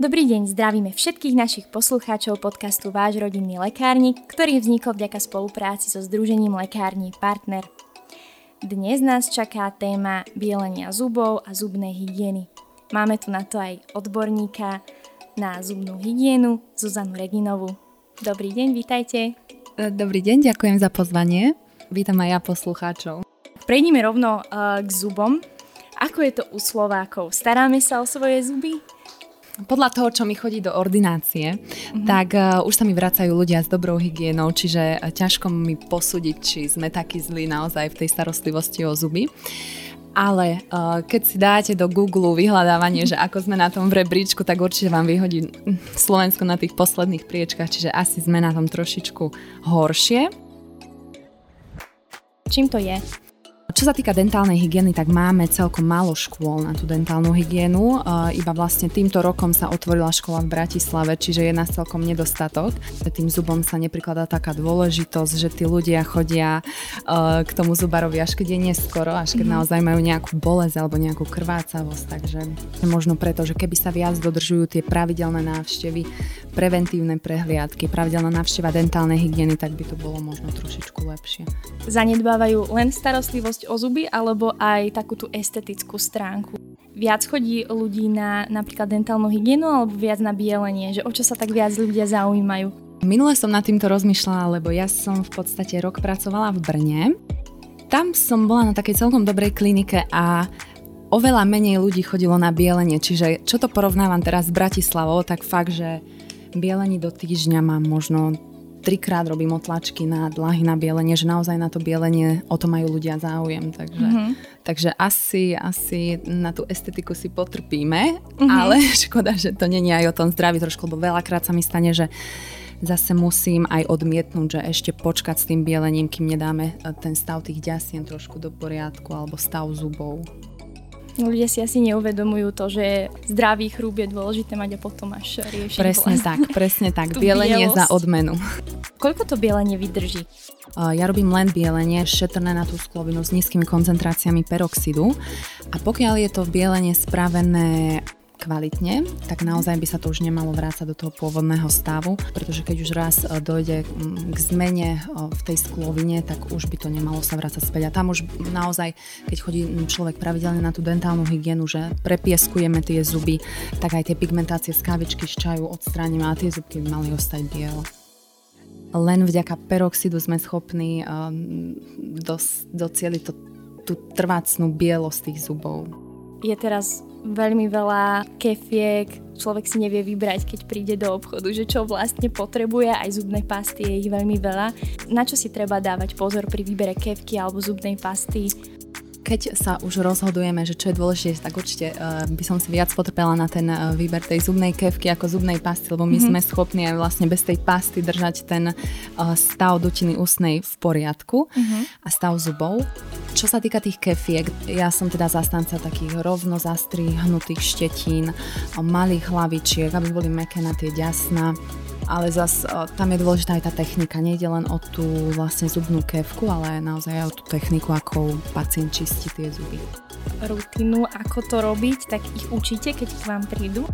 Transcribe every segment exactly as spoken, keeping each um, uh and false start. Dobrý deň, zdravíme všetkých našich poslucháčov podcastu Váš rodinný lekárnik, ktorý vznikol vďaka spolupráci so Združením Lekární Partner. Dnes nás čaká téma bielenia zubov a zubnej hygieny. Máme tu na to aj odborníka na zubnú hygienu, Zuzanu Reginovú. Dobrý deň, vítajte. Dobrý deň, ďakujem za pozvanie. Vítam aj ja poslucháčov. Prejdime rovno uh, k zubom. Ako je to u Slovákov? Staráme sa o svoje zuby? Podľa toho, čo mi chodí do ordinácie, mm-hmm. tak uh, už sa mi vracajú ľudia s dobrou hygienou, čiže uh, ťažko mi posúdiť, či sme takí zlí naozaj v tej starostlivosti o zuby. Ale uh, keď si dáte do Google vyhľadávanie, že ako sme na tom v rebríčku, tak určite vám vyhodí Slovensko na tých posledných priečkach, čiže asi sme na tom trošičku horšie. Čím to je? Čo sa týka dentálnej hygieny, tak máme celkom málo škôl na tú dentálnu hygienu. E, iba vlastne týmto rokom sa otvorila škola v Bratislave, čiže je nás celkom nedostatok. Tým zubom sa neprikladá taká dôležitosť, že tí ľudia chodia e, k tomu zubarovi až keď je neskoro, až keď mm-hmm. naozaj majú nejakú bolesť alebo nejakú krvácavosť. Takže možno preto, že keby sa viac dodržujú tie pravidelné návštevy, preventívne prehliadky, pravidelná návšteva dentálnej hygieny, tak by to bolo možno trošičku lepšie. Zanedbávajú len starostlivosť o zuby alebo aj takú tú estetickú stránku. Viac chodí ľudí na napríklad dentálnu hygienu alebo viac na bielenie, že o čo sa tak viac ľudia zaujímajú? Minule som nad týmto rozmýšľala, lebo ja som v podstate rok pracovala v Brne. Tam som bola na takej celkom dobrej klinike a oveľa menej ľudí chodilo na bielenie, čiže čo to porovnávam teraz s Bratislavou, tak fakt, že bielenie do týždňa mám možno trikrát robím otlačky na dlahy, na bielenie, že naozaj na to bielenie o to majú ľudia záujem. Takže, mm-hmm. takže asi, asi na tú estetiku si potrpíme, mm-hmm. ale škoda, že to nie je aj o tom zdraví trošku, lebo veľakrát sa mi stane, že zase musím aj odmietnúť, že ešte počkať s tým bielením, kým nedáme ten stav tých ďasien trošku do poriadku alebo stav zubov. Ľudia si asi neuvedomujú to, že zdravý chrúb je dôležité mať a potom až riešiť. Presne len. tak, presne tak. Bielenie bielosť. Za odmenu. Koľko to bielenie vydrží? Ja robím len bielenie, šetrné na tú sklovinu s nízkymi koncentráciami peroxidu. A pokiaľ je to bielenie spravené kvalitne, tak naozaj by sa to už nemalo vrácať do toho pôvodného stavu, pretože keď už raz dojde k zmene v tej sklovine, tak už by to nemalo sa vrácať späť. A tam už naozaj, keď chodí človek pravidelne na tú dentálnu hygienu, že prepieskujeme tie zuby, tak aj tie pigmentácie z kávičky, z čaju odstránime a tie zubky by mali ostať biele. Len vďaka peroxidu sme schopní um, dos, docieliť to, tú trvácnú bielosť tých zubov. Je teraz veľmi veľa kefiek, človek si nevie vybrať, keď príde do obchodu, že čo vlastne potrebuje, aj zubnej pasty je ich veľmi veľa. Na čo si treba dávať pozor pri výbere kefky alebo zubnej pasty? Keď sa už rozhodujeme, že čo je dôležité, tak určite uh, by som si viac potrpela na ten uh, výber tej zubnej kefky ako zubnej pasty, lebo my mm-hmm. sme schopní aj vlastne bez tej pasty držať ten uh, stav dutiny ústnej v poriadku mm-hmm. a stav zubov. Čo sa týka tých kefiek, ja som teda zastanca takých rovno zastrihnutých štetín, malých hlavičiek, aby boli mäkké na tie ďasná. Ale zas tam je dôležitá aj tá technika. Nejde len o tú vlastne zubnú kefku, ale naozaj aj o tú techniku, ako pacient čistí tie zuby. Rutinu, ako to robiť, tak ich učíte, keď k vám prídu?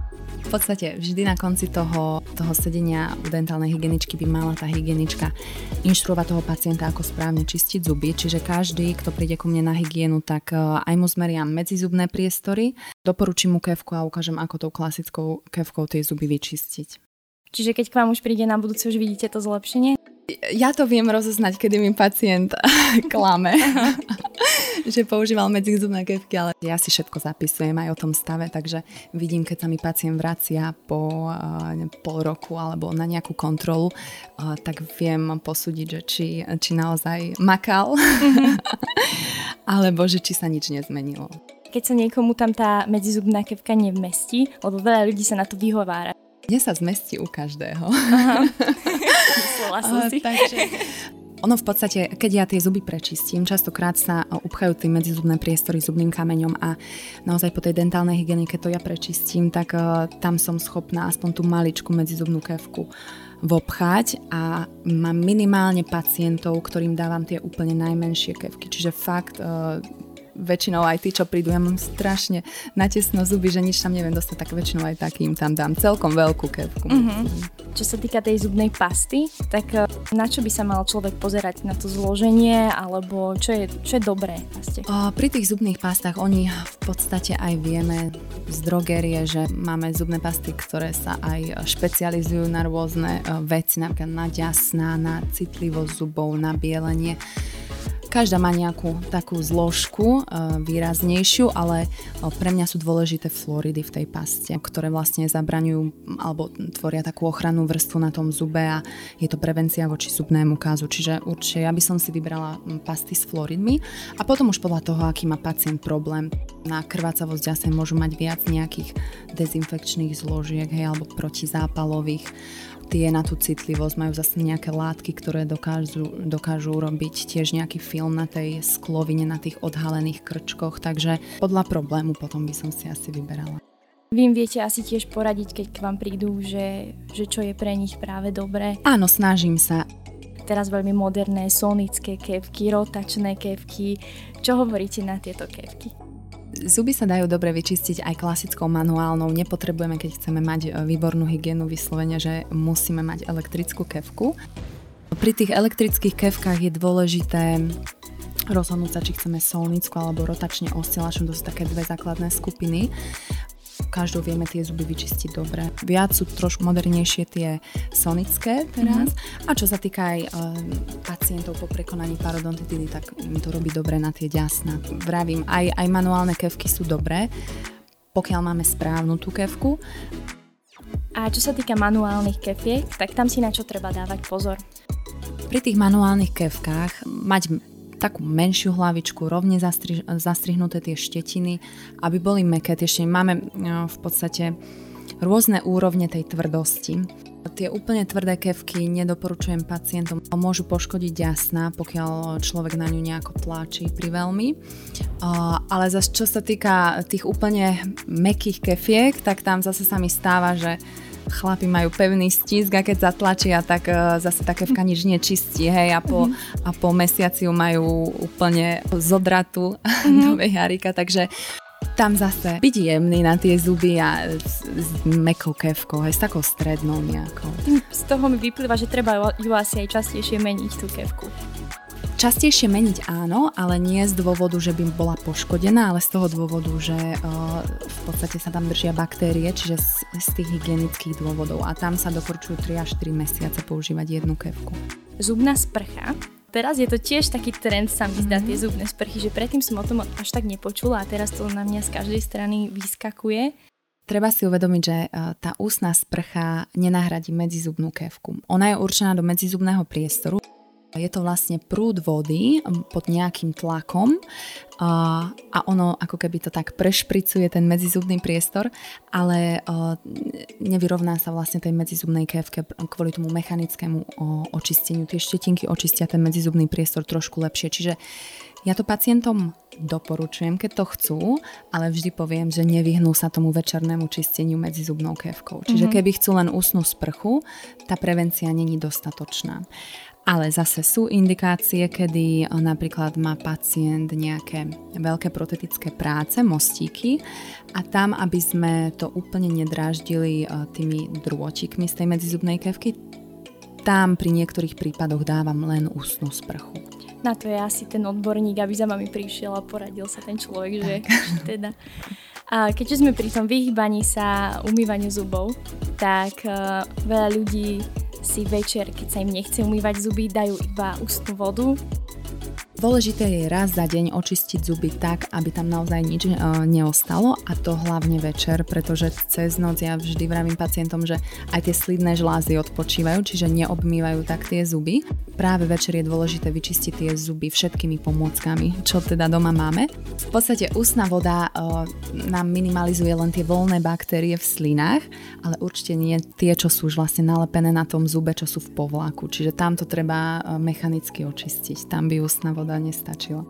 V podstate vždy na konci toho, toho sedenia u dentálnej hygieničky by mala tá hygienička inštruovať toho pacienta, ako správne čistiť zuby. Čiže každý, kto príde ku mne na hygienu, tak aj mu zmeriam medzizubné priestory, doporučím mu kefku a ukážem, ako tou klasickou kefkou tie zuby vyčistiť. Čiže keď k vám už príde na budúce, už vidíte to zlepšenie? Ja to viem rozoznať, kedy mi pacient klame, že používal medzizubné kefky, ale ja si všetko zapisujem aj o tom stave, takže vidím, keď sa mi pacient vracia po uh, pol roku alebo na nejakú kontrolu, uh, tak viem posúdiť, že či, či naozaj makal, mm-hmm. alebo že či sa nič nezmenilo. Keď sa niekomu tam tá medzizubná kefka nevmestí, lebo veľa ľudí sa na to vyhovára. Mne sa zmestí u každého. Aha. Myslela som si. Takže ono v podstate, keď ja tie zuby prečistím, častokrát sa upchajú tie medzizubné priestory zubným kameňom a naozaj po tej dentálnej hygiene, keď to ja prečistím, tak uh, tam som schopná aspoň tú maličku medzizubnú kefku vopchať a mám minimálne pacientov, ktorým dávam tie úplne najmenšie kefky. Čiže fakt uh, väčšinou aj tí, čo prídu, ja mám strašne natesno zuby, že nič tam neviem dostať, tak väčšinou aj takým tam dám celkom veľkú kepku. Mm-hmm. Čo sa týka tej zubnej pasty, tak na čo by sa mal človek pozerať? Na to zloženie, alebo čo je, čo je dobré v paste? O, pri tých zubných pastách oni v podstate aj vieme z drogerie, že máme zubné pasty, ktoré sa aj špecializujú na rôzne veci, napríklad na ďasná, na citlivosť zubov, na bielenie. Každá má nejakú takú zložku výraznejšiu, ale pre mňa sú dôležité fluoridy v tej paste, ktoré vlastne zabraňujú alebo tvoria takú ochrannú vrstvu na tom zube a je to prevencia voči zubnému kazu. Čiže určite ja by som si vybrala pasty s fluoridmi a potom už podľa toho, aký má pacient problém. Na krvácavosť ďase môžu mať viac nejakých dezinfekčných zložiek, hej, alebo protizápalových. Tie na tú citlivosť majú zase nejaké látky, ktoré dokážu, dokážu robiť tiež nejaký film na tej sklovine, na tých odhalených krčkoch, takže podľa problému potom by som si asi vyberala. Vy im viete asi tiež poradiť, keď k vám prídu, že, že čo je pre nich práve dobré. Áno, snažím sa. Teraz veľmi moderné sonické kevky, rotačné kevky. Čo hovoríte na tieto kevky? Zuby sa dajú dobre vyčistiť aj klasickou manuálnou. Nepotrebujeme, keď chceme mať výbornú hygienu, vyslovene, že musíme mať elektrickú kevku. Pri tých elektrických kevkách je dôležité rozhodnúť sa, či chceme solnickú alebo rotačne oscilačnú. To sú také dve základné skupiny. Každou vieme tie zuby vyčistiť dobre. Viac sú trošku modernejšie tie sonické teraz. Mm-hmm. A čo sa týka aj e, pacientov po prekonaní parodontitidy, tak im to robí dobre na tie ďasná. Vravím, aj, aj manuálne kevky sú dobré, pokiaľ máme správnu tú kevku. A čo sa týka manuálnych kefiek, tak tam si na čo treba dávať pozor? Pri tých manuálnych kevkách mať takú menšiu hlavičku, rovne zastri- zastrihnuté tie štetiny, aby boli mäkké. Tie štetiny máme v podstate rôzne úrovne tej tvrdosti. Tie úplne tvrdé kevky nedoporučujem pacientom. Môžu poškodiť ďasná, pokiaľ človek na ňu nejako tlačí priveľmi. Ale zase čo sa týka tých úplne mäkkých kefiek, tak tam zase sa mi stáva, že chlapi majú pevný stisk a keď zatlačia, tak e, zase tá kevka nič nečistí, hej, a po, mm-hmm. a po mesiaciu majú úplne zodratú mm-hmm. do vejarika, takže tam zase byť jemný na tie zuby a s, s mäkkou kevkou, hej, s takou strednou nejakou. Z toho mi vyplýva, že treba ju asi aj častejšie meniť tú kevku. Častejšie meniť áno, ale nie z dôvodu, že by bola poškodená, ale z toho dôvodu, že e, v podstate sa tam držia baktérie, čiže z, z tých hygienických dôvodov. A tam sa doporučujú tri až štyri mesiace používať jednu kevku. Zubná sprcha. Teraz je to tiež taký trend, sa mi zdá, tie zubné sprchy, že predtým som o tom až tak nepočula a teraz to na mňa z každej strany vyskakuje. Treba si uvedomiť, že tá ústna sprcha nenahradí medzizubnú kevku. Ona je určená do medzizubného priestoru. Je to vlastne prúd vody pod nejakým tlakom a, a ono ako keby to tak prešpricuje ten medzizubný priestor, ale a, nevyrovná sa vlastne tej medzizubnej kevke kvôli tomu mechanickému očisteniu. Tie štetinky očistia ten medzizubný priestor trošku lepšie, čiže ja to pacientom doporučujem, keď to chcú, ale vždy poviem, že nevyhnú sa tomu večernému čisteniu medzi zubnou kevkou. Čiže mm-hmm. keby chcú len ústnu sprchu, tá prevencia není dostatočná. Ale zase sú indikácie, kedy napríklad má pacient nejaké veľké protetické práce, mostíky a tam, aby sme to úplne nedráždili tými drôčikmi z tej medzizubnej kevky, tam pri niektorých prípadoch dávam len ústnu sprchu. Na to je asi ten odborník, aby za mami prišiel a poradil sa ten človek, tak. Že teda... A keďže sme pri tom vyhýbaní sa umývaniu zubov, tak uh, veľa ľudí si večer, keď sa im nechce umývať zuby, dajú iba ústnu vodu. Dôležité je raz za deň očistiť zuby tak, aby tam naozaj nič uh, neostalo a to hlavne večer, pretože cez noc ja vždy vravím pacientom, že aj tie slídne žlázy odpočívajú, čiže neobmývajú tak tie zuby. Práve večer je dôležité vyčistiť tie zuby všetkými pomôckami, čo teda doma máme. V podstate ústna voda uh, nám minimalizuje len tie voľné baktérie v slinách, ale určite nie tie, čo sú už vlastne nalepené na tom zube, čo sú v povlaku, čiže tam to treba uh, mechanicky očistiť, tam by ústna voda nestačilo.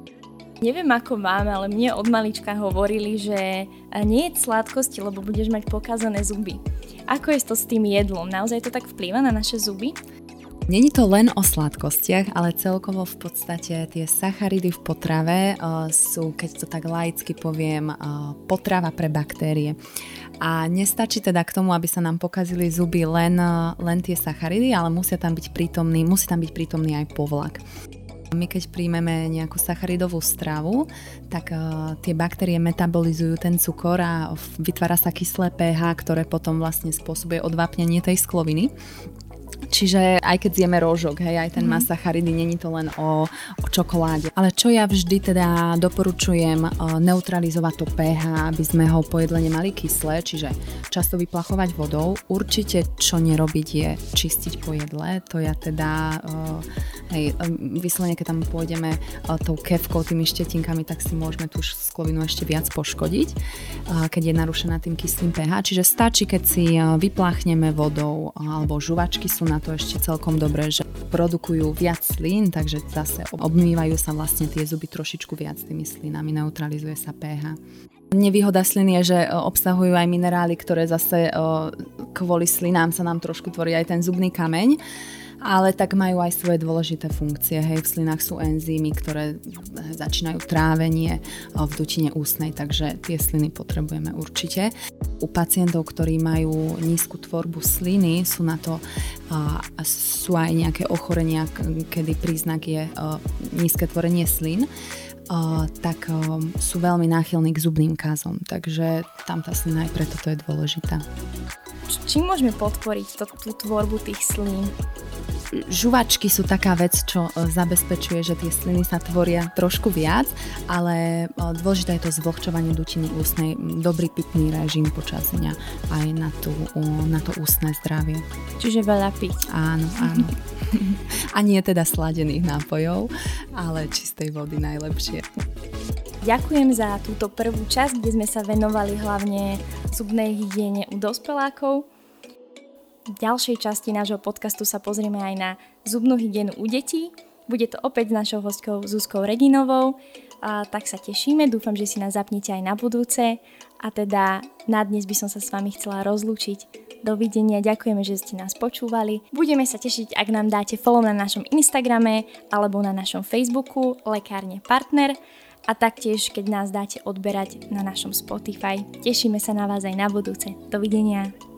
Neviem ako mám, ale mne od malička hovorili, že nie je sladkosti, lebo budeš mať pokazané zuby. Ako je to s tým jedlom? Naozaj to tak vplýva na naše zuby? Není to len o sladkostiach, ale celkovo v podstate tie sacharidy v potrave uh, sú, keď to tak laicky poviem, uh, potrava pre baktérie. A nestačí teda k tomu, aby sa nám pokazili zuby len, uh, len tie sacharidy, ale musia tam byť prítomný, musí tam byť prítomný aj povlak. My keď príjmeme nejakú sacharidovú stravu, tak uh, tie baktérie metabolizujú ten cukor a vytvára sa kyslé pé há, ktoré potom vlastne spôsobuje odvápnenie tej skloviny. Čiže aj keď zjeme rožok, hej, aj ten mm. má sacharidy, není to len o, o čokoláde. Ale čo ja vždy teda doporučujem, neutralizovať to pé há, aby sme ho po jedle nemali kyslé, čiže často vyplachovať vodou. Určite čo nerobiť je čistiť po jedle, to ja teda hej, vyslovene keď tam pôjdeme tou kefkou, tými štetinkami, tak si môžeme tú sklovinu ešte viac poškodiť, keď je narušená tým kyslým pé há. Čiže stačí, keď si vypláchneme vodou, alebo žuvačky sú na to ešte celkom dobré, že produkujú viac slín, takže zase obmývajú sa vlastne tie zuby trošičku viac tými slínami, neutralizuje sa pé há. Nevýhoda slín je, že obsahujú aj minerály, ktoré zase kvôli slinám sa nám trošku tvorí aj ten zubný kameň, ale tak majú aj svoje dôležité funkcie. Hej, v slinách sú enzymy, ktoré začínajú trávenie v dutine ústnej, takže tie sliny potrebujeme určite. U pacientov, ktorí majú nízku tvorbu sliny, sú na to sú aj nejaké ochorenia, kedy príznak je nízke tvorenie slín, tak sú veľmi náchylní k zubným kazom, takže tam tá slina aj preto to je dôležitá. Čím môžeme podporiť to, tú tvorbu tých slín? Žuvačky sú taká vec, čo zabezpečuje, že tie sliny sa tvoria trošku viac, ale dôležité je to zvlhčovanie dutiny ústnej, dobrý pitný režim počas dňa aj na, tú, na to ústne zdravie. Čiže veľa piť. Áno, áno. A nie teda sladených nápojov, ale čistej vody najlepšie. Ďakujem za túto prvú časť, kde sme sa venovali hlavne zubnej hygiene u dospelákov. V ďalšej časti nášho podcastu sa pozrieme aj na zubnú hygienu u detí. Bude to opäť s našou hostkou Zuzkou Reginovou. A tak sa tešíme, dúfam, že si nás zapnete aj na budúce. A teda na dnes by som sa s vami chcela rozlúčiť. Dovidenia, ďakujeme, že ste nás počúvali. Budeme sa tešiť, ak nám dáte follow na našom Instagrame alebo na našom Facebooku Lekárne Partner. A taktiež, keď nás dáte odberať na našom Spotify. Tešíme sa na vás aj na budúce. Dovidenia.